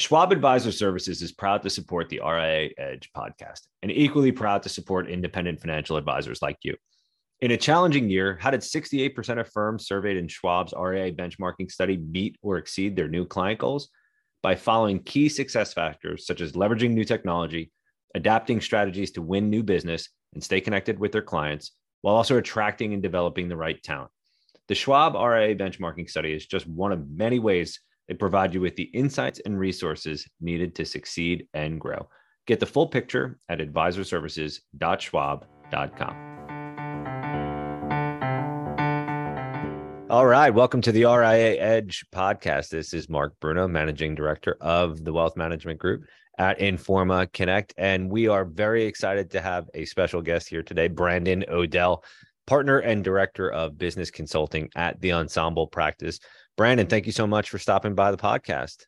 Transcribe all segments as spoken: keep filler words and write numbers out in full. Schwab Advisor Services is proud to support the R I A Edge podcast and equally proud to support independent financial advisors like you. In a challenging year, how did sixty-eight percent of firms surveyed in Schwab's R I A Benchmarking Study meet or exceed their new client goals? By following key success factors such as leveraging new technology, adapting strategies to win new business and stay connected with their clients, while also attracting and developing the right talent. The Schwab R I A Benchmarking Study is just one of many ways they provide you with the insights and resources needed to succeed and grow. Get the full picture at advisor services dot schwab dot com. All right. Welcome to the R I A Edge podcast. This is Mark Bruno, Managing Director of the Wealth Management Group at Informa Connect. And we are very excited to have a special guest here today, Brandon O'Dell, Partner and Director of Business Consulting at the Ensemble Practice. Brandon, thank you so much for stopping by the podcast.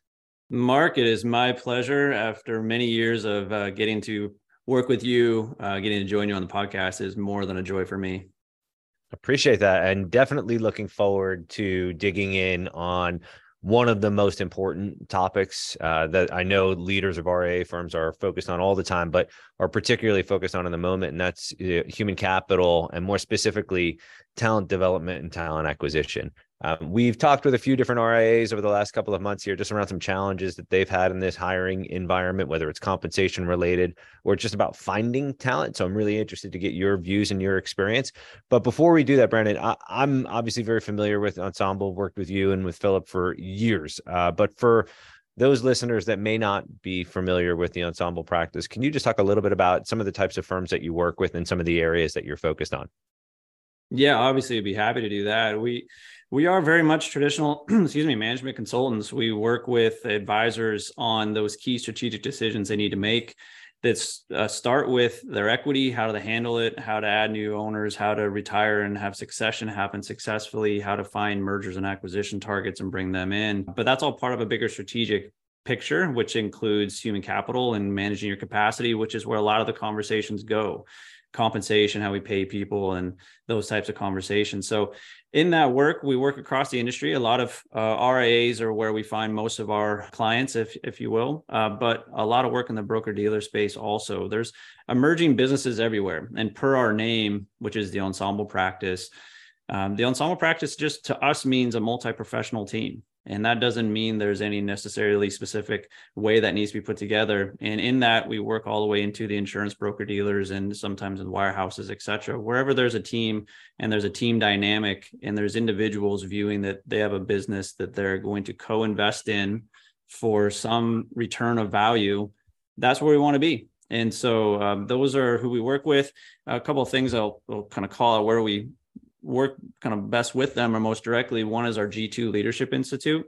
Mark, it is my pleasure. After many years of uh, getting to work with you, uh, getting to join you on the podcast is more than a joy for me. Appreciate that. And definitely looking forward to digging in on one of the most important topics uh, that I know leaders of R I A firms are focused on all the time, but are particularly focused on in the moment. And that's uh, human capital, and more specifically, talent development and talent acquisition. Um, we've talked with a few different R I As over the last couple of months here, just around some challenges that they've had in this hiring environment, whether it's compensation related or just about finding talent. So I'm really interested to get your views and your experience. But before we do that, Brandon, I, I'm obviously very familiar with Ensemble, worked with you and with Philip for years. Uh, but for those listeners that may not be familiar with the Ensemble Practice, can you just talk a little bit about some of the types of firms that you work with and some of the areas that you're focused on? Yeah, obviously, I'd be happy to do that. We we are very much traditional, excuse me, management consultants. We work with advisors on those key strategic decisions they need to make that uh, start with their equity, how to handle it, how to add new owners, how to retire and have succession happen successfully, how to find mergers and acquisition targets and bring them in. But that's all part of a bigger strategic picture, which includes human capital and managing your capacity, which is where a lot of the conversations go. Compensation, how we pay people, and those types of conversations. So in that work, we work across the industry. A lot of uh, R I As are where we find most of our clients, if if you will, uh, but a lot of work in the broker-dealer space also. There's emerging businesses everywhere. And per our name, which is the Ensemble Practice, um, the Ensemble Practice just to us means a multi-professional team. And that doesn't mean there's any necessarily specific way that needs to be put together. And in that, we work all the way into the insurance broker dealers and sometimes in wirehouses, et cetera, wherever there's a team and there's a team dynamic and there's individuals viewing that they have a business that they're going to co-invest in for some return of value. That's where we want to be. And so um, those are who we work with. A couple of things I'll, I'll kind of call out where we work kind of best with them or most directly. One is our G two Leadership Institute,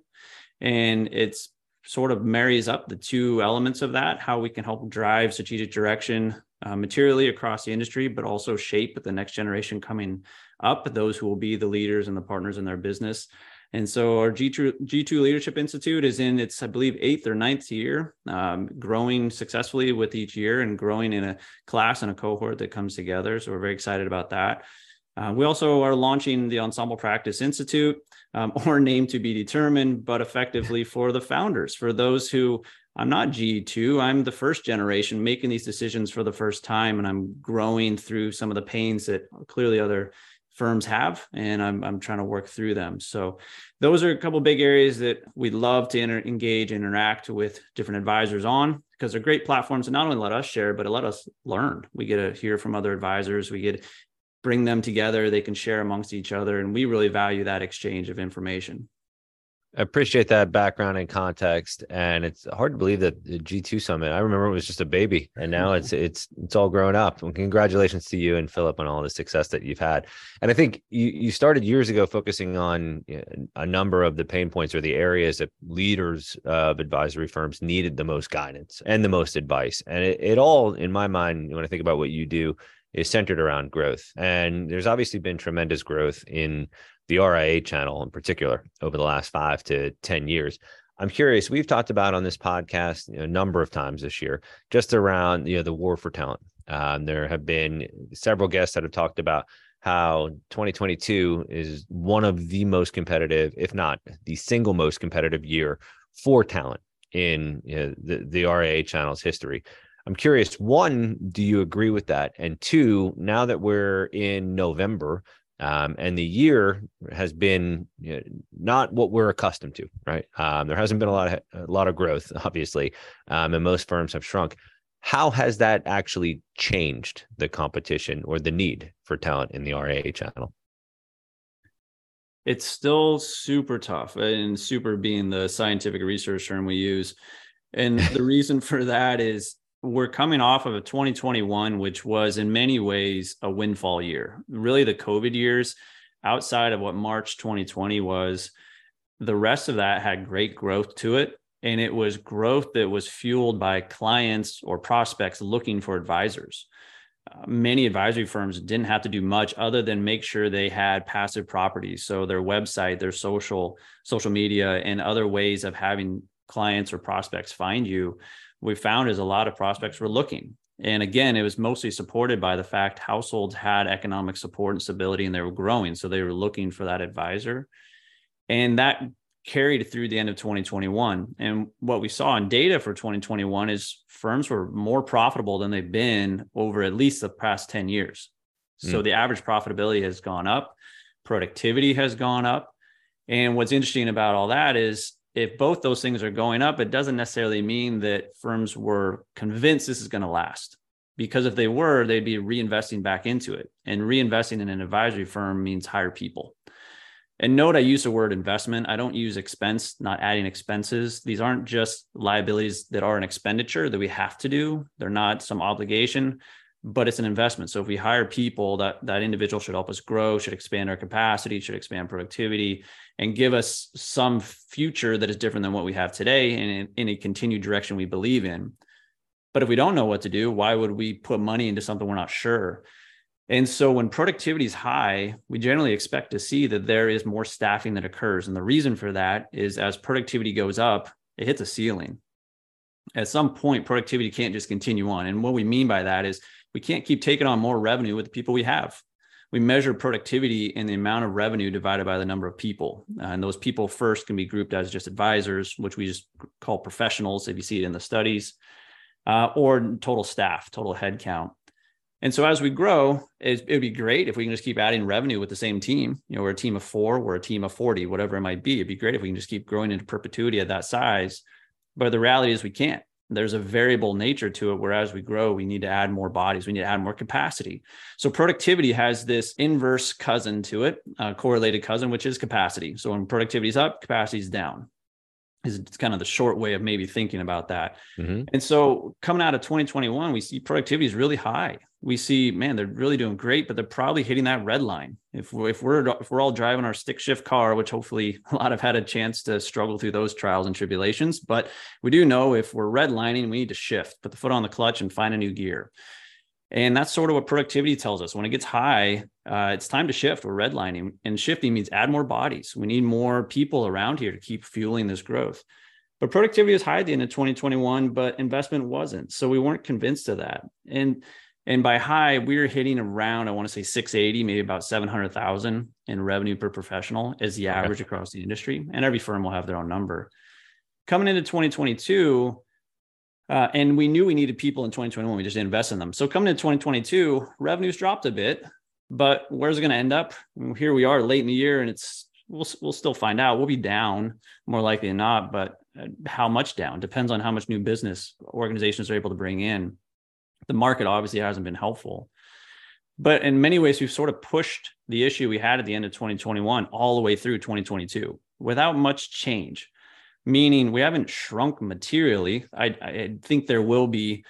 and it's sort of marries up the two elements of that, how we can help drive strategic direction uh, materially across the industry, but also shape the next generation coming up, those who will be the leaders and the partners in their business. And so our G two, G two Leadership Institute is in its, I believe, eighth or ninth year, um, growing successfully with each year and growing in a class and a cohort that comes together. So we're very excited about that. Uh, we also are launching the Ensemble Practice Institute, um, or name to be determined, but effectively for the founders, for those who I'm not G two, I'm the first generation making these decisions for the first time, and I'm growing through some of the pains that clearly other firms have, and I'm I'm trying to work through them. So those are a couple of big areas that we love to enter, engage, interact with different advisors on, because they're great platforms to not only let us share, but let us learn. We get to hear from other advisors. We get bring them together, they can share amongst each other. And we really value that exchange of information. I appreciate that background and context. And it's hard to believe that the G two Summit, I remember it was just a baby, and now it's it's it's all grown up. And congratulations to you and Philip on all the success that you've had. And I think you, you started years ago focusing on a number of the pain points or the areas that leaders of advisory firms needed the most guidance and the most advice. And it, it all, in my mind, when I think about what you do, is centered around growth. And there's obviously been tremendous growth in the R I A channel in particular over the last five to ten years. I'm curious, we've talked about on this podcast a number of times this year, just around you know the war for talent. Um, there have been several guests that have talked about how twenty twenty-two is one of the most competitive, if not the single most competitive year for talent in you know, the, the R I A channel's history. I'm curious, one, do you agree with that? And two, now that we're in November, um, and the year has been you know, not what we're accustomed to, right? Um, there hasn't been a lot of, a lot of growth, obviously, um, and most firms have shrunk. How has that actually changed the competition or the need for talent in the R I A channel? It's still super tough, and super being the scientific research term we use. And the reason for that is we're coming off of a twenty twenty-one, which was in many ways a windfall year. Really the COVID years, outside of what March twenty twenty was, the rest of that had great growth to it. And it was growth that was fueled by clients or prospects looking for advisors. Uh, many advisory firms didn't have to do much other than make sure they had passive properties. So their website, their social, social media, and other ways of having clients or prospects find you. We found is a lot of prospects were looking. And again, it was mostly supported by the fact households had economic support and stability, and they were growing. So they were looking for that advisor. And that carried through the end of twenty twenty-one. And what we saw in data for twenty twenty-one is firms were more profitable than they've been over at least the past ten years. So mm. the average profitability has gone up, productivity has gone up. And what's interesting about all that is if both those things are going up, it doesn't necessarily mean that firms were convinced this is going to last, because if they were, they'd be reinvesting back into it, and reinvesting in an advisory firm means hire people. And note, I use the word investment. I don't use expense, not adding expenses. These aren't just liabilities that are an expenditure that we have to do. They're not some obligation, but it's an investment. So if we hire people, that, that individual should help us grow, should expand our capacity, should expand productivity, and give us some future that is different than what we have today and in, in a continued direction we believe in. But if we don't know what to do, why would we put money into something we're not sure? And so when productivity is high, we generally expect to see that there is more staffing that occurs. And the reason for that is as productivity goes up, it hits a ceiling. At some point, productivity can't just continue on. And what we mean by that is we can't keep taking on more revenue with the people we have. We measure productivity in the amount of revenue divided by the number of people. And those people first can be grouped as just advisors, which we just call professionals, if you see it in the studies, uh, or total staff, total headcount. And so as we grow, it would be great if we can just keep adding revenue with the same team. You know, we're a team of four, we're a team of forty, whatever it might be. It'd be great if we can just keep growing into perpetuity at that size. But the reality is we can't. There's a variable nature to it, where as we grow, we need to add more bodies. We need to add more capacity. So productivity has this inverse cousin to it, a correlated cousin, which is capacity. So when productivity is up, capacity is down. It's kind of the short way of maybe thinking about that. Mm-hmm. And so coming out of twenty twenty-one, we see productivity is really high. We see, man, they're really doing great, but they're probably hitting that red line. If we're, if we're, if we're all driving our stick shift car, which hopefully a lot have had a chance to struggle through those trials and tribulations, but we do know if we're redlining, we need to shift, put the foot on the clutch and find a new gear. And that's sort of what productivity tells us. When it gets high, uh, it's time to shift. We're redlining, and shifting means add more bodies. We need more people around here to keep fueling this growth. But productivity was high at the end of twenty twenty-one, but investment wasn't. So we weren't convinced of that. And and by high, we were hitting around, I want to say six eighty, maybe about seven hundred thousand in revenue per professional is the average okay. across the industry. And every firm will have their own number. Coming into twenty twenty-two, Uh, and we knew we needed people in twenty twenty-one. We just didn't invest in them. So coming into twenty twenty-two, revenues dropped a bit, but where's it going to end up? Here we are late in the year, and it's we'll we'll still find out. We'll be down more likely than not, but how much down depends on how much new business organizations are able to bring in. The market obviously hasn't been helpful, but in many ways, we've sort of pushed the issue we had at the end of twenty twenty-one all the way through twenty twenty-two without much change. Meaning we haven't shrunk materially. I, I think there will be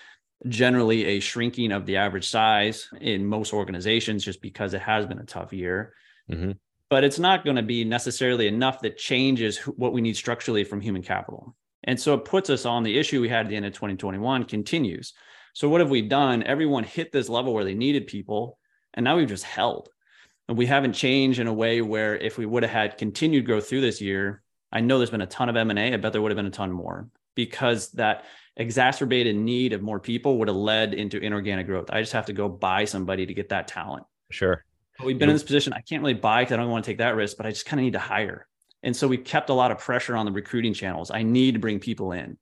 generally a shrinking of the average size in most organizations just because it has been a tough year. Mm-hmm. But it's not going to be necessarily enough that changes what we need structurally from human capital. And so it puts us on the issue we had at the end of twenty twenty-one continues. So what have we done? Everyone hit this level where they needed people, and now we've just held. And we haven't changed in a way where if we would have had continued growth through this year, I know there's been a ton of M and A. I bet there would have been a ton more, because that exacerbated need of more people would have led into inorganic growth. I just have to go buy somebody to get that talent. Sure. But we've been in this position. I can't really buy because I don't want to take that risk, but I just kind of need to hire. And so we kept a lot of pressure on the recruiting channels. I need to bring people in.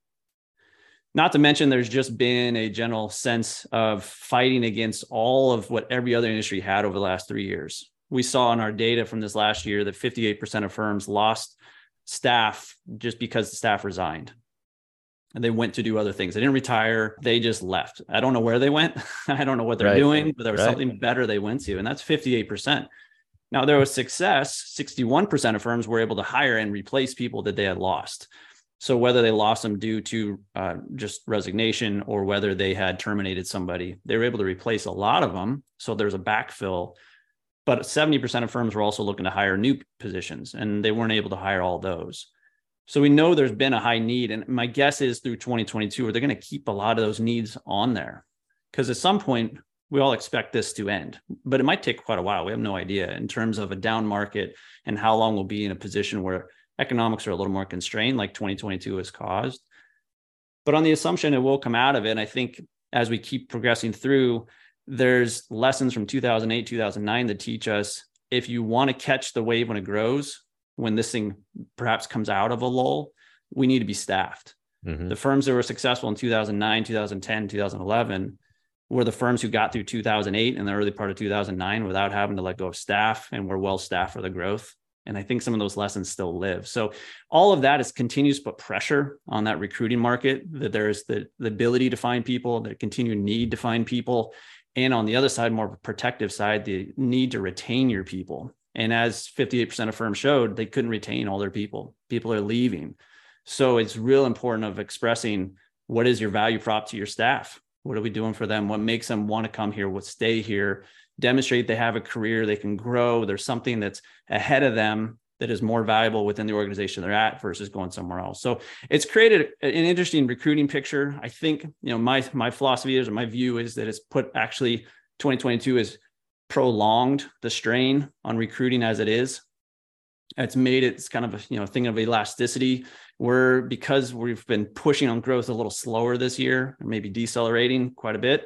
Not to mention, there's just been a general sense of fighting against all of what every other industry had over the last three years. We saw in our data from this last year that fifty-eight percent of firms lost staff just because the staff resigned and they went to do other things. They didn't retire. They just left. I don't know where they went. I don't know what they're right. doing, but there was right. something better they went to, and that's fifty-eight percent. Now, there was success. sixty-one percent of firms were able to hire and replace people that they had lost. So whether they lost them due to uh, just resignation or whether they had terminated somebody, they were able to replace a lot of them. So there's a backfill, but seventy percent of firms were also looking to hire new positions, and they weren't able to hire all those. So we know there's been a high need. And my guess is through twenty twenty-two, or they're going to keep a lot of those needs on there, because at some point we all expect this to end, but it might take quite a while. We have no idea in terms of a down market and how long we'll be in a position where economics are a little more constrained, like twenty twenty-two has caused. But on the assumption it will come out of it, and I think as we keep progressing through, there's lessons from two thousand eight, two thousand nine that teach us, if you want to catch the wave when it grows, when this thing perhaps comes out of a lull, we need to be staffed. Mm-hmm. The firms that were successful in two thousand nine, two thousand ten, two thousand eleven were the firms who got through two thousand eight and the early part of two thousand nine without having to let go of staff, and were well staffed for the growth. And I think some of those lessons still live. So all of that is continues to put pressure on that recruiting market, that there's the, the ability to find people, the continued need to find people. And on the other side, more protective side, the need to retain your people. And as fifty-eight percent of firms showed, they couldn't retain all their people. People are leaving. So it's real important of expressing, what is your value prop to your staff? What are we doing for them? What makes them want to come here? What stay here? Demonstrate they have a career, they can grow. There's something that's ahead of them that is more valuable within the organization they're at versus going somewhere else. So it's created an interesting recruiting picture. I think, you know, my my philosophy is, or my view is, that it's put actually twenty twenty-two has prolonged the strain on recruiting as it is. It's made it, it's kind of a, you know, thing of elasticity, where because we've been pushing on growth a little slower this year, maybe decelerating quite a bit.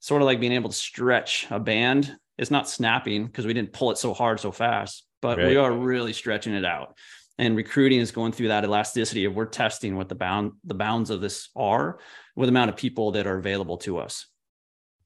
Sort of like being able to stretch a band. It's not snapping because we didn't pull it so hard so fast, but right. we are really stretching it out. And recruiting is going through that elasticity of, we're testing what the bound the bounds of this are with the amount of people that are available to us.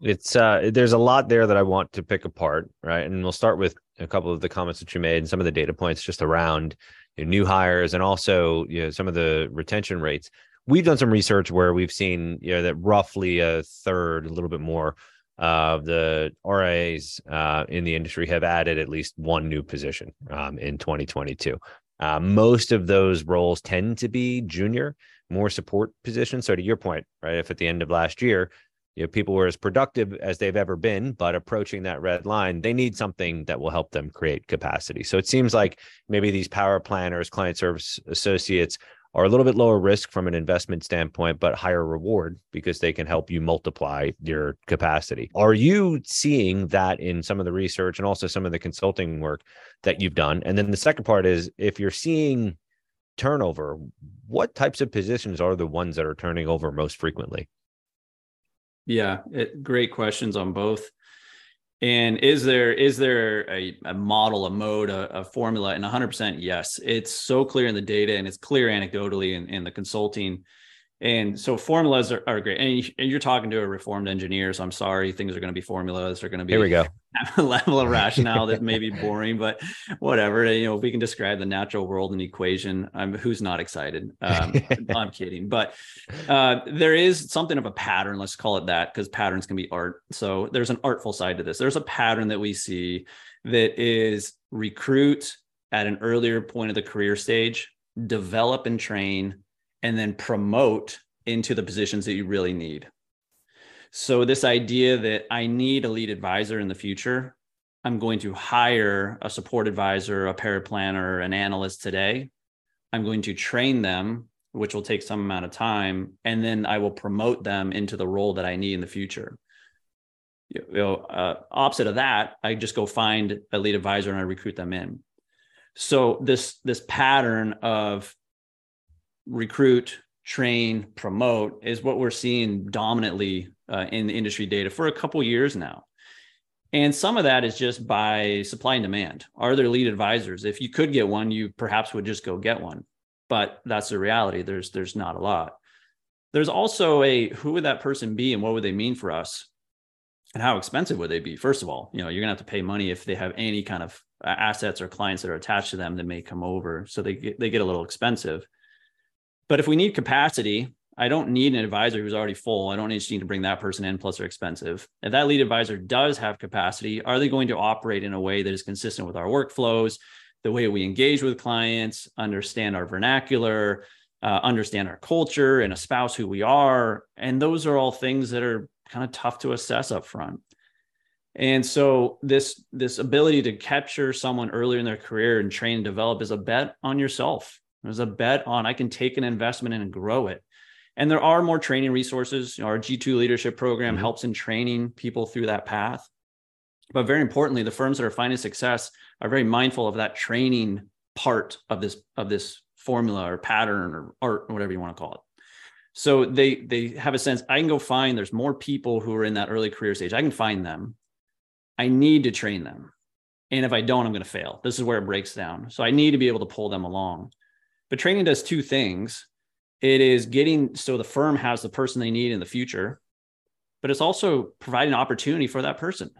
It's uh, there's a lot there that I want to pick apart, right? And we'll start with a couple of the comments that you made and some of the data points just around, you know, new hires and also, you know, some of the retention rates. We've done some research where we've seen, you know, that roughly a third, a little bit more, of uh, the R I As uh, in the industry have added at least one new position um, in twenty twenty-two. Uh, most of those roles tend to be junior, more support positions. So to your point, right, if at the end of last year, you know, people were as productive as they've ever been, but approaching that red line, they need something that will help them create capacity. So it seems like maybe these power planners, client service associates, are a little bit lower risk from an investment standpoint, but higher reward because they can help you multiply your capacity. Are you seeing that in some of the research and also some of the consulting work that you've done? And then the second part is, if you're seeing turnover, what types of positions are the ones that are turning over most frequently? Yeah, it, great questions on both. And is there is there a, a model, a mode, a, a formula? And one hundred percent yes. It's so clear in the data, and it's clear anecdotally in, in the consulting. And so formulas are, are great. And, you, and you're talking to a reformed engineer, so I'm sorry, things are going to be formulas. They're going to be Here we go. a level of rationale that may be boring, but whatever. You know, if we can describe the natural world and equation, I'm, who's not excited? Um, I'm kidding. But uh, there is something of a pattern, let's call it that, because patterns can be art. So there's an artful side to this. There's a pattern that we see that is recruit at an earlier point of the career stage, develop and train, and then promote into the positions that you really need. So this idea that I need a lead advisor in the future, I'm going to hire a support advisor, a paraplanner, an analyst today. I'm going to train them, which will take some amount of time, and then I will promote them into the role that I need in the future. You know, uh, opposite of that, I just go find a lead advisor and I recruit them in. So this, this pattern of recruit, train, promote is what we're seeing dominantly uh, in the industry data for a couple of years now. And some of that is just by supply and demand. Are there lead advisors? If you could get one, you perhaps would just go get one, but that's the reality. There's, there's not a lot. There's also a, who would that person be and what would they mean for us? And how expensive would they be? First of all, you know, you're gonna have to pay money if they have any kind of assets or clients that are attached to them that may come over. So they get, they get a little expensive. But if we need capacity, I don't need an advisor who's already full. I don't need to bring that person in, plus they're expensive. If that lead advisor does have capacity, are they going to operate in a way that is consistent with our workflows, the way we engage with clients, understand our vernacular, uh, understand our culture, and espouse who we are? And those are all things that are kind of tough to assess up front. And so this, this ability to capture someone earlier in their career and train and develop is a bet on yourself. There's a bet on, I can take an investment and grow it. And there are more training resources. You know, our G two leadership program mm-hmm. helps in training people through that path. But very importantly, the firms that are finding success are very mindful of that training part of this, of this formula or pattern or art, or whatever you want to call it. So they, they have a sense, I can go find, there's more people who are in that early career stage. I can find them. I need to train them. And if I don't, I'm going to fail. This is where it breaks down. So I need to be able to pull them along. But training does two things. It is getting, so the firm has the person they need in the future, but it's also providing an opportunity for that person.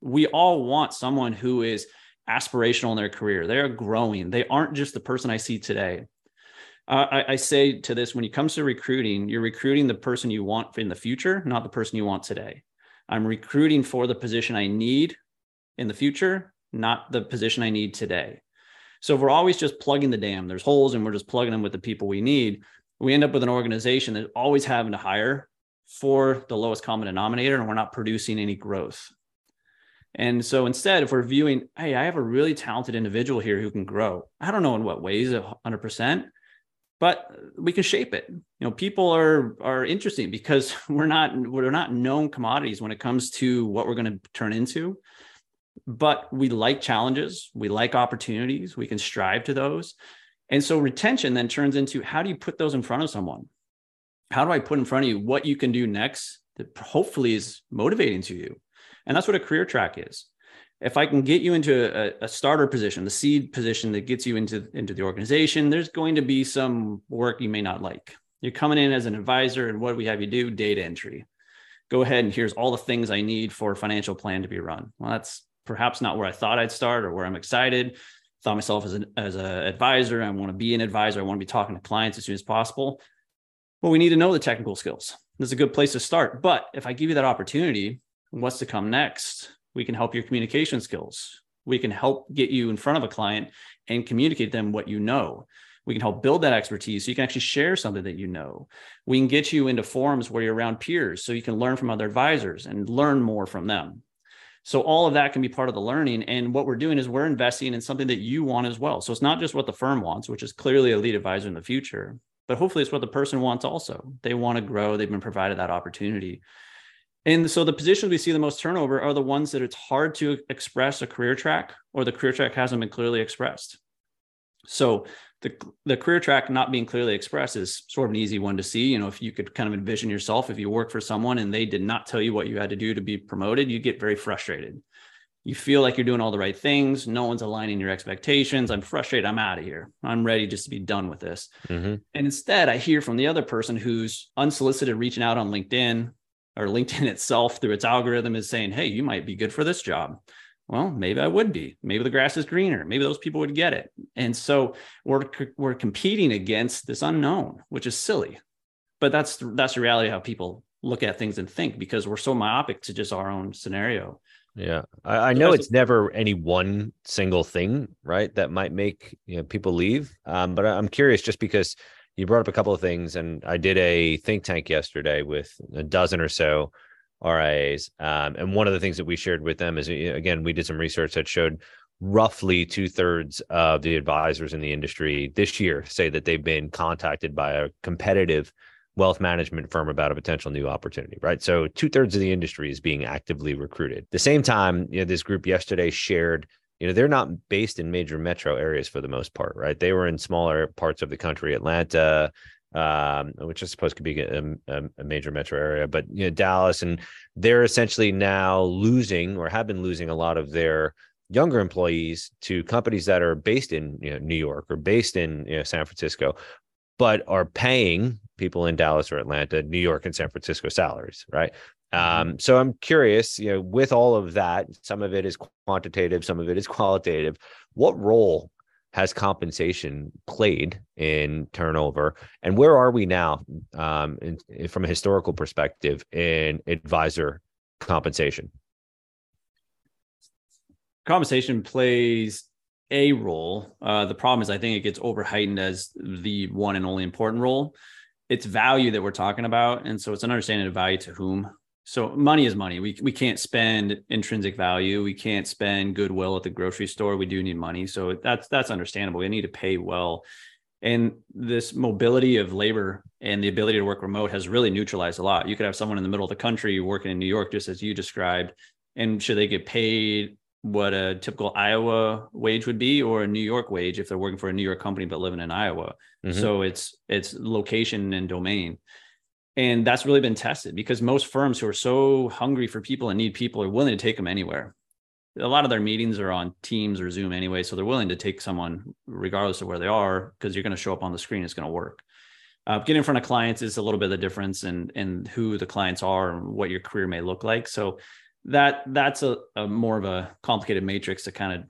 We all want someone who is aspirational in their career. They're growing. They aren't just the person I see today. Uh, I, I say to this, when it comes to recruiting, you're recruiting the person you want in the future, not the person you want today. I'm recruiting for the position I need in the future, not the position I need today. So if we're always just plugging the dam, there's holes and we're just plugging them with the people we need, we end up with an organization that's always having to hire for the lowest common denominator, and we're not producing any growth. And so instead, if we're viewing, hey, I have a really talented individual here who can grow. I don't know in what ways, one hundred percent, but we can shape it. You know, people are are interesting because we're not we're not known commodities when it comes to what we're going to turn into. But we like challenges, we like opportunities, we can strive to those. And so retention then turns into, how do you put those in front of someone? How do I put in front of you what you can do next that hopefully is motivating to you? And that's what a career track is. If I can get you into a, a starter position, the seed position that gets you into, into the organization, there's going to be some work you may not like. You're coming in as an advisor, and what do we have you do? Data entry. Go ahead and here's all the things I need for a financial plan to be run. Well, that's perhaps not where I thought I'd start or where I'm excited. Thought myself as an as an advisor, I want to be an advisor. I want to be talking to clients as soon as possible. Well, we need to know the technical skills. This is a good place to start. But if I give you that opportunity, what's to come next? We can help your communication skills. We can help get you in front of a client and communicate them what you know. We can help build that expertise so you can actually share something that you know. We can get you into forums where you're around peers so you can learn from other advisors and learn more from them. So all of that can be part of the learning. And what we're doing is we're investing in something that you want as well. So it's not just what the firm wants, which is clearly a lead advisor in the future, but hopefully it's what the person wants also. They want to grow. They've been provided that opportunity. And so the positions we see the most turnover are the ones that it's hard to express a career track, or the career track hasn't been clearly expressed. So the, the career track not being clearly expressed is sort of an easy one to see. You know, if you could kind of envision yourself, if you work for someone and they did not tell you what you had to do to be promoted, you get very frustrated. You feel like you're doing all the right things. No one's aligning your expectations. I'm frustrated. I'm out of here. I'm ready just to be done with this. Mm-hmm. And instead, I hear from the other person who's unsolicited, reaching out on LinkedIn, or LinkedIn itself through its algorithm is saying, hey, you might be good for this job. Well, maybe I would be. Maybe the grass is greener. Maybe those people would get it. And so we're we're competing against this unknown, which is silly. But that's that's the reality of how people look at things and think, because we're so myopic to just our own scenario. Yeah, I, I know it's never any one single thing, right, that might make, you know, people leave. Um, but I'm curious, just because you brought up a couple of things, and I did a think tank yesterday with a dozen or so R I As. Um, and one of the things that we shared with them is, again, we did some research that showed roughly two thirds of the advisors in the industry this year say that they've been contacted by a competitive wealth management firm about a potential new opportunity, right? So two thirds of the industry is being actively recruited. At the same time, you know, this group yesterday shared, you know, they're not based in major metro areas for the most part, right? They were in smaller parts of the country, Atlanta, Um, which I suppose could be a, a, a major metro area, but, you know, Dallas, and they're essentially now losing, or have been losing, a lot of their younger employees to companies that are based in, you know, New York, or based in, you know, San Francisco, but are paying people in Dallas or Atlanta, New York and San Francisco salaries, right? Um, so I'm curious, you know, with all of that, some of it is quantitative, some of it is qualitative. What role has compensation played in turnover? And where are we now um, in, in, from a historical perspective in advisor compensation? Compensation plays a role. Uh, the problem is I think it gets overhyped as the one and only important role. It's value that we're talking about. And so it's an understanding of value to whom. So money is money. We we can't spend intrinsic value. We can't spend goodwill at the grocery store. We do need money. So that's that's understandable. We need to pay well. And this mobility of labor and the ability to work remote has really neutralized a lot. You could have someone in the middle of the country working in New York, just as you described, and should they get paid what a typical Iowa wage would be or a New York wage if they're working for a New York company, but living in Iowa. Mm-hmm. So it's, it's location and domain. And that's really been tested because most firms who are so hungry for people and need people are willing to take them anywhere. A lot of their meetings are on Teams or Zoom anyway. So they're willing to take someone regardless of where they are, because you're going to show up on the screen. It's going to work. Uh, getting in front of clients is a little bit of the difference in, in who the clients are and what your career may look like. So that that's a, a more of a complicated matrix to kind of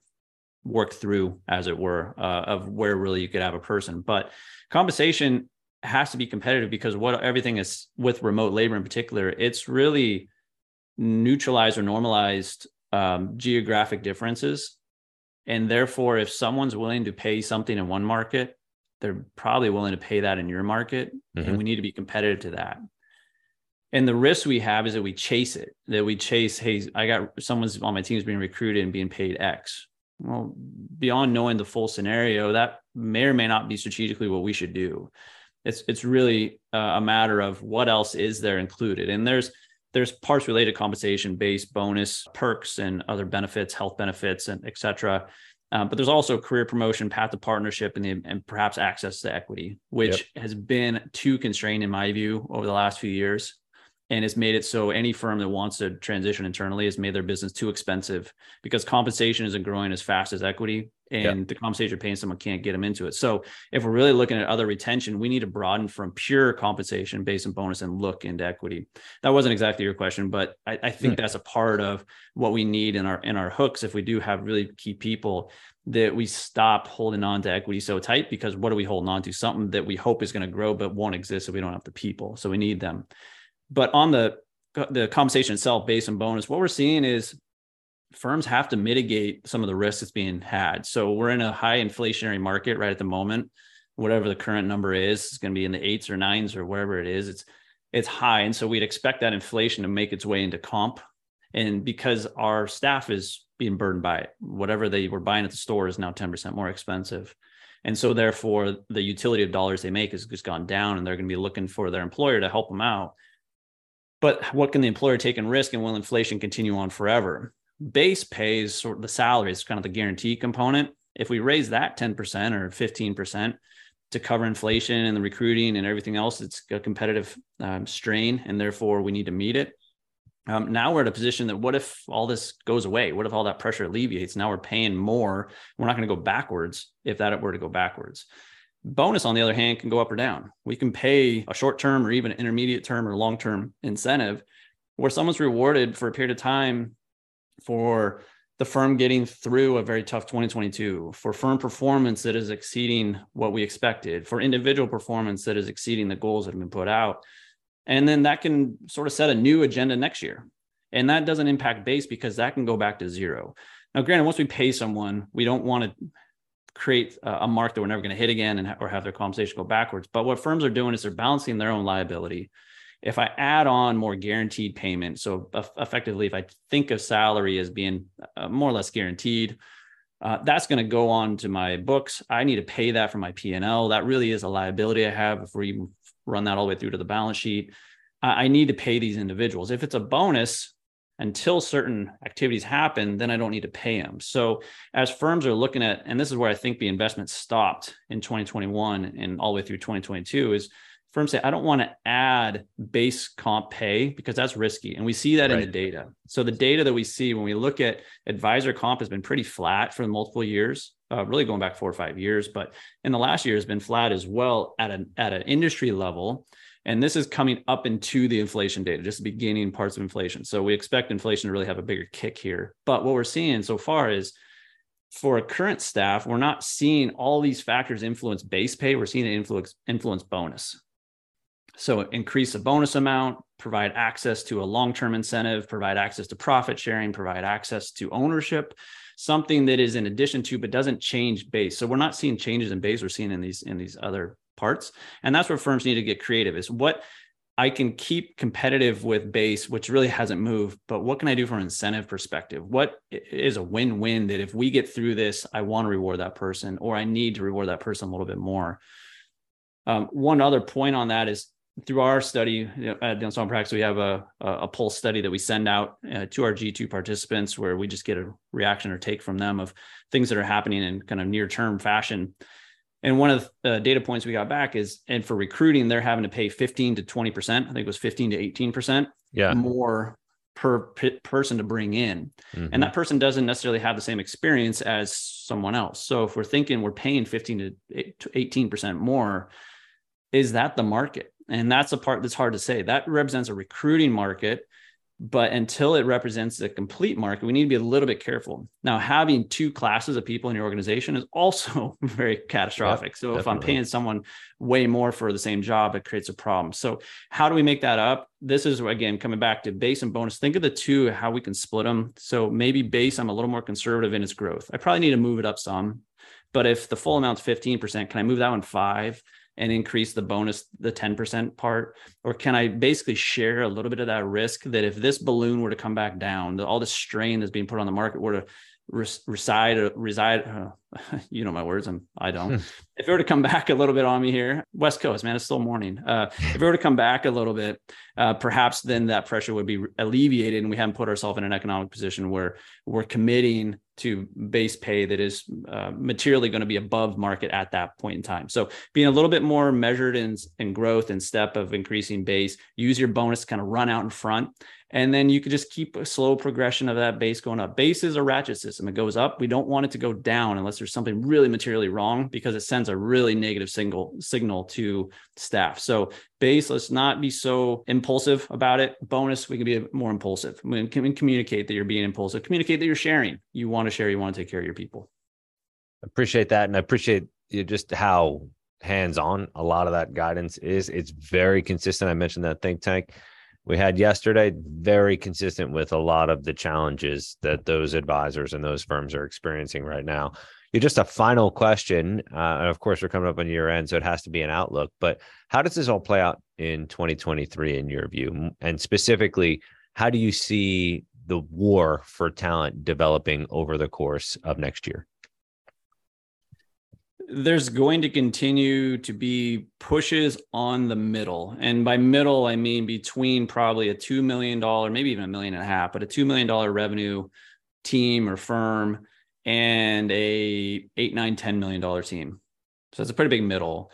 work through, as it were, uh, of where really you could have a person. But compensation has to be competitive because what everything is with remote labor in particular, it's really neutralized or normalized um, geographic differences. And therefore, if someone's willing to pay something in one market, they're probably willing to pay that in your market. Mm-hmm. And we need to be competitive to that. And the risk we have is that we chase it, that we chase, hey, I got someone's on my team's being recruited and being paid X. Well, beyond knowing the full scenario, that may or may not be strategically what we should do. It's it's really uh, a matter of what else is there included. And there's there's parts related to compensation, base, bonus, perks, and other benefits, health benefits, and et cetera. Um, but there's also career promotion, path to partnership, and, the, and perhaps access to equity, which yep. has been too constrained in my view over the last few years. And it's made it so any firm that wants to transition internally has made their business too expensive because compensation isn't growing as fast as equity, and yeah. the compensation you're paying someone can't get them into it. So if we're really looking at other retention, we need to broaden from pure compensation based on bonus and look into equity. That wasn't exactly your question, but I, I think mm. that's a part of what we need in our, in our hooks. If we do have really key people, that we stop holding on to equity so tight, because what are we holding on to? Something that we hope is going to grow, but won't exist if we don't have the people. So we need them. But on the the compensation itself, base and bonus, what we're seeing is firms have to mitigate some of the risks that's being had. So we're in a high inflationary market right at the moment. Whatever the current number is, it's going to be in the eights or nines or wherever it is. It's it's high, and so we'd expect that inflation to make its way into comp. And because our staff is being burdened by it, whatever they were buying at the store is now ten percent more expensive. And so therefore, the utility of dollars they make has just gone down, and they're going to be looking for their employer to help them out. But what can the employer take in risk, and will inflation continue on forever? Base pays sort of the salary is kind of the guarantee component. If we raise that ten percent or fifteen percent to cover inflation and the recruiting and everything else, it's a competitive um, strain, and therefore we need to meet it. Um, now we're at a position that what if all this goes away? What if all that pressure alleviates? Now we're paying more. We're not going to go backwards if that were to go backwards. Bonus, on the other hand, can go up or down. We can pay a short-term or even an intermediate-term or long-term incentive where someone's rewarded for a period of time for the firm getting through a very tough twenty twenty-two, for firm performance that is exceeding what we expected, for individual performance that is exceeding the goals that have been put out. And then that can sort of set a new agenda next year. And that doesn't impact base because that can go back to zero. Now, granted, once we pay someone, we don't want to create a mark that we're never going to hit again and or have their compensation go backwards. But what firms are doing is they're balancing their own liability. If I add on more guaranteed payment, so effectively, if I think of salary as being more or less guaranteed, uh, that's going to go on to my books. I need to pay that for my P and L. That really is a liability I have if we run that all the way through to the balance sheet. I need to pay these individuals. If it's a bonus, until certain activities happen, then I don't need to pay them. So as firms are looking at, and this is where I think the investment stopped in twenty twenty-one and all the way through twenty twenty-two, is firms say, I don't want to add base comp pay because that's risky. And we see that right. in the data. So the data that we see when we look at advisor comp has been pretty flat for multiple years. uh, really going back four or five years, but in the last year has been flat as well at an at an industry level. And this is coming up into the inflation data, just beginning parts of inflation. So we expect inflation to really have a bigger kick here. But what we're seeing so far is for a current staff, we're not seeing all these factors influence base pay. We're seeing an influence, influence bonus. So increase the bonus amount, provide access to a long-term incentive, provide access to profit sharing, provide access to ownership, something that is in addition to, but doesn't change base. So we're not seeing changes in base. We're seeing in these, in these other parts. And that's where firms need to get creative, is what I can keep competitive with base, which really hasn't moved, but what can I do from an incentive perspective? What is a win-win that if we get through this, I want to reward that person, or I need to reward that person a little bit more. Um, one other point on that is through our study at Ensemble Practice, we have a, a poll study that we send out uh, to our G two participants, where we just get a reaction or take from them of things that are happening in kind of near-term fashion. And one of the data points we got back is, and for recruiting, they're having to pay fifteen to twenty percent. I think it was fifteen to eighteen percent yeah. more per p- person to bring in. Mm-hmm. And that person doesn't necessarily have the same experience as someone else. So if we're thinking we're paying fifteen to eighteen percent more, is that the market? And that's a part that's hard to say. That represents a recruiting market, but until it represents a complete market, we need to be a little bit careful. Now, having two classes of people in your organization is also very catastrophic. Yep, so definitely. If I'm paying someone way more for the same job, it creates a problem. So how do we make that up? This is, again, coming back to base and bonus. Think of the two, how we can split them. So maybe base, I'm a little more conservative in its growth. I probably need to move it up some, but if the full amount's fifteen percent, can I move that one five and increase the bonus, the ten percent part? Or can I basically share a little bit of that risk that if this balloon were to come back down, all the strain that's being put on the market were to res- reside, reside uh, you know my words, I'm, I don't. If it were to come back a little bit on me here, West Coast, man, it's still morning. Uh, if it were to come back a little bit, uh, perhaps then that pressure would be alleviated, and we haven't put ourselves in an economic position where we're committing to base pay that is uh, materially going to be above market at that point in time. So being a little bit more measured in, in growth and step of increasing base, use your bonus to kind of run out in front. And then you could just keep a slow progression of that base going up. Base is a ratchet system. It goes up. We don't want it to go down unless there's something really materially wrong, because it sends a really negative single signal to staff. So base, let's not be so impulsive about it. Bonus, we can be more impulsive. We can communicate that you're being impulsive. Communicate that you're sharing. You want to share. You want to take care of your people. Appreciate that. And I appreciate you just how hands-on a lot of that guidance is. It's very consistent. I mentioned that think tank we had yesterday, very consistent with a lot of the challenges that those advisors and those firms are experiencing right now. Just a final question, uh, and of course, we're coming up on year end, so it has to be an outlook, but how does this all play out in twenty twenty-three in your view? And specifically, how do you see the war for talent developing over the course of next year? There's going to continue to be pushes on the middle. And by middle, I mean between probably a two million dollars, maybe even a million and a half, but a two million dollars revenue team or firm and a eight, nine, ten million dollars team. So it's a pretty big middle,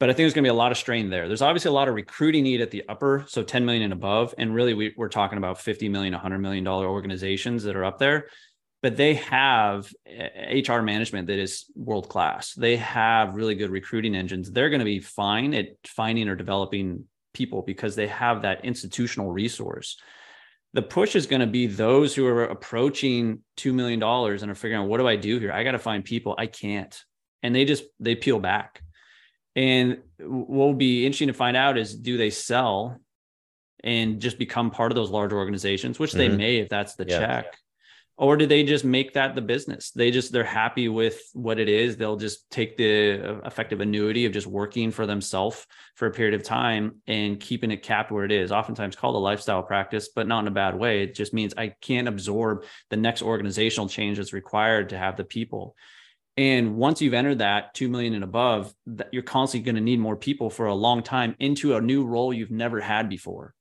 but I think there's going to be a lot of strain there. There's obviously a lot of recruiting need at the upper, so ten million and above. And really we, we're talking about fifty million, one hundred million dollars organizations that are up there, but they have H R management that is world-class. They have really good recruiting engines. They're going to be fine at finding or developing people because they have that institutional resource. The push is going to be those who are approaching two million dollars and are figuring out, what do I do here? I got to find people. I can't. And they just, they peel back. And what will be interesting to find out is, do they sell and just become part of those large organizations, which they mm-hmm. may, if that's the yeah. check, or do they just make that the business? They just, they're happy with what it is. They'll just take the effective annuity of just working for themselves for a period of time and keeping it capped where it is. Oftentimes called a lifestyle practice, but not in a bad way. It just means I can't absorb the next organizational change that's required to have the people. And once you've entered that two million and above, you're constantly going to need more people for a long time into a new role you've never had before.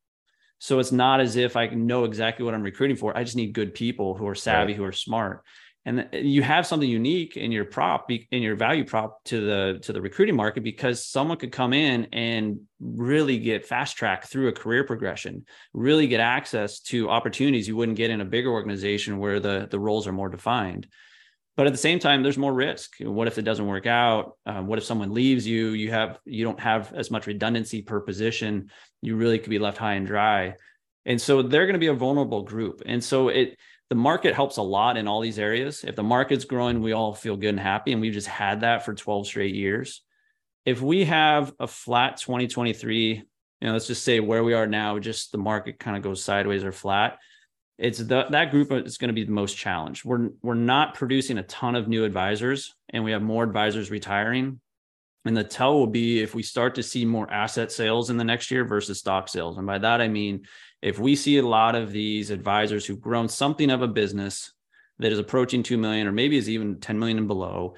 So it's not as if I know exactly what I'm recruiting for. I just need good people who are savvy, right. who are smart. And you have something unique in your prop, in your value prop to the, to the recruiting market, because someone could come in and really get fast track through a career progression, really get access to opportunities you wouldn't get in a bigger organization where the, the roles are more defined. But at the same time, there's more risk. What if it doesn't work out? Um, what if someone leaves you? You have you don't have as much redundancy per position. You really could be left high and dry. And so they're going to be a vulnerable group. And so it the market helps a lot in all these areas. If the market's growing, we all feel good and happy. And we've just had that for twelve straight years. If we have a flat twenty twenty-three, you know, let's just say where we are now, just the market kind of goes sideways or flat. It's the, that group is going to be the most challenged. We're, we're not producing a ton of new advisors, and we have more advisors retiring. And the tell will be if we start to see more asset sales in the next year versus stock sales. And by that, I mean, if we see a lot of these advisors who've grown something of a business that is approaching two million, or maybe is even ten million and below,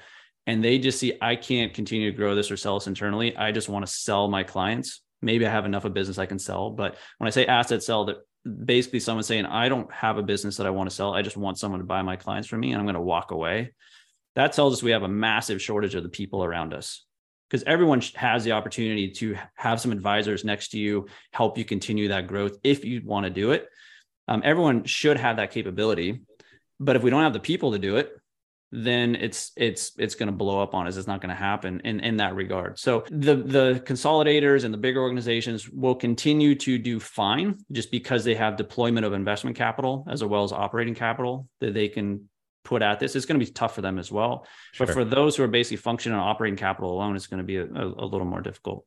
and they just see, I can't continue to grow this or sell this internally. I just want to sell my clients. Maybe I have enough of business I can sell. But when I say asset sell, that basically someone saying, I don't have a business that I want to sell. I just want someone to buy my clients from me, and I'm going to walk away. That tells us we have a massive shortage of the people around us, because everyone has the opportunity to have some advisors next to you, help you continue that growth if you want to do it. Um, everyone should have that capability. But if we don't have the people to do it, then it's it's it's going to blow up on us. It's not going to happen in, in that regard. So the the consolidators and the bigger organizations will continue to do fine just because they have deployment of investment capital as well as operating capital that they can put at this. It's going to be tough for them as well. Sure. But for those who are basically functioning on operating capital alone, it's going to be a, a little more difficult.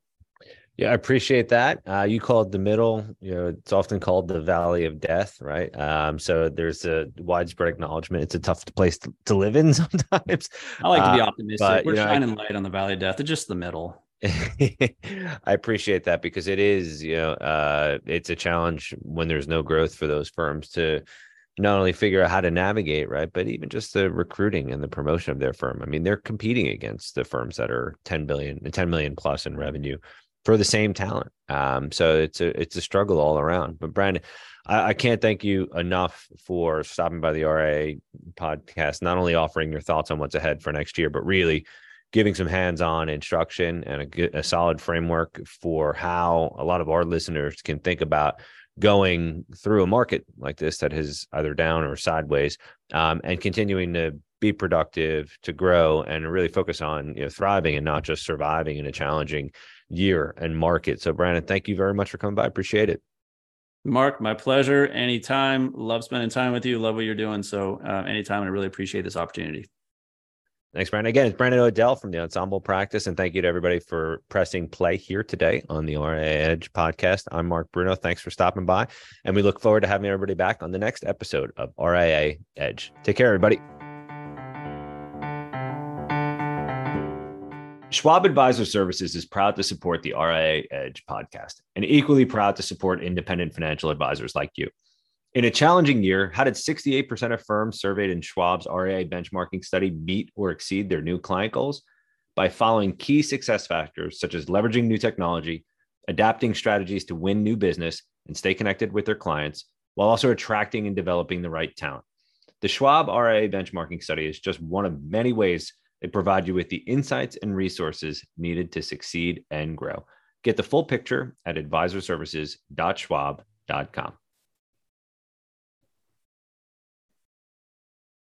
Yeah, I appreciate that. Uh, you call it the middle. You know, it's often called the valley of death, right? Um, so there's a widespread acknowledgement. It's a tough place to, to live in sometimes. I like to be optimistic. Uh, but, We're shining know, light on the valley of death. It's just the middle. I appreciate that, because it is, you know, uh, it's a challenge when there's no growth for those firms to not only figure out how to navigate, right, but even just the recruiting and the promotion of their firm. I mean, they're competing against the firms that are ten billion, ten million plus in revenue for the same talent. Um, so it's a it's a struggle all around. But Brandon, I, I can't thank you enough for stopping by the R I A podcast, not only offering your thoughts on what's ahead for next year, but really giving some hands-on instruction and a, good, a solid framework for how a lot of our listeners can think about going through a market like this that is either down or sideways, um, and continuing to be productive, to grow, and really focus on, you know, thriving and not just surviving in a challenging year and market. So Brandon, thank you very much for coming by. Appreciate it. Mark, my pleasure. Anytime. Love spending time with you. Love what you're doing. So uh, anytime. And I really appreciate this opportunity. Thanks, Brandon. Again, it's Brandon O'Dell from the Ensemble Practice. And thank you to everybody for pressing play here today on the R I A Edge podcast. I'm Mark Bruno. Thanks for stopping by. And we look forward to having everybody back on the next episode of R I A Edge. Take care, everybody. Schwab Advisor Services is proud to support the R I A Edge podcast, and equally proud to support independent financial advisors like you. In a challenging year, how did sixty-eight percent of firms surveyed in Schwab's R I A Benchmarking Study meet or exceed their new client goals? By following key success factors such as leveraging new technology, adapting strategies to win new business and stay connected with their clients, while also attracting and developing the right talent. The Schwab R I A Benchmarking Study is just one of many ways they provide you with the insights and resources needed to succeed and grow. Get the full picture at advisor services dot schwab dot com.